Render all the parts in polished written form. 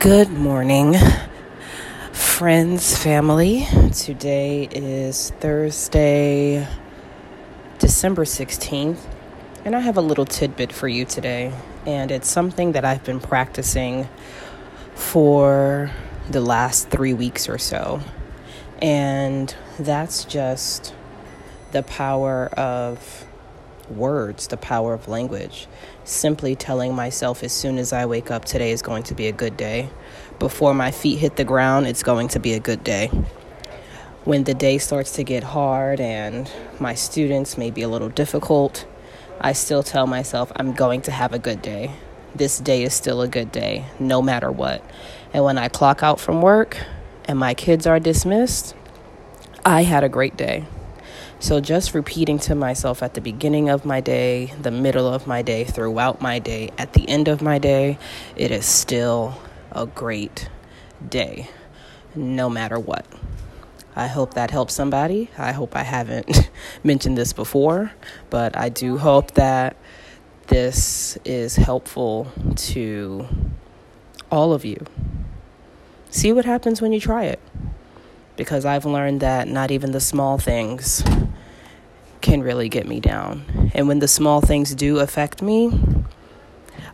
Good morning, friends, family. Today is Thursday, December 16th, and I have a little tidbit for you today. And it's something that I've been practicing for the last 3 weeks or so. And that's just the power of words, the power of language. Simply telling myself as soon as I wake up, today is going to be a good day. Before my feet hit the ground, it's going to be a good day. When the day starts to get hard and my students may be a little difficult, I still tell myself I'm going to have a good day. This day is still a good day, no matter what. And when I clock out from work and my kids are dismissed, I had a great day. So just repeating to myself at the beginning of my day, the middle of my day, throughout my day, at the end of my day, it is still a great day, no matter what. I hope that helps somebody. I hope I haven't mentioned this before, but I do hope that this is helpful to all of you. See what happens when you try it, because I've learned that not even the small things can really get me down. And when the small things do affect me,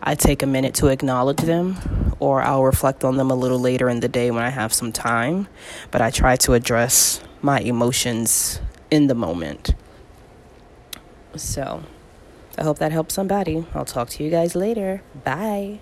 I take a minute to acknowledge them, or I'll reflect on them a little later in the day when I have some time. But I try to address my emotions in the moment. So I hope that helps somebody. I'll talk to you guys later. Bye.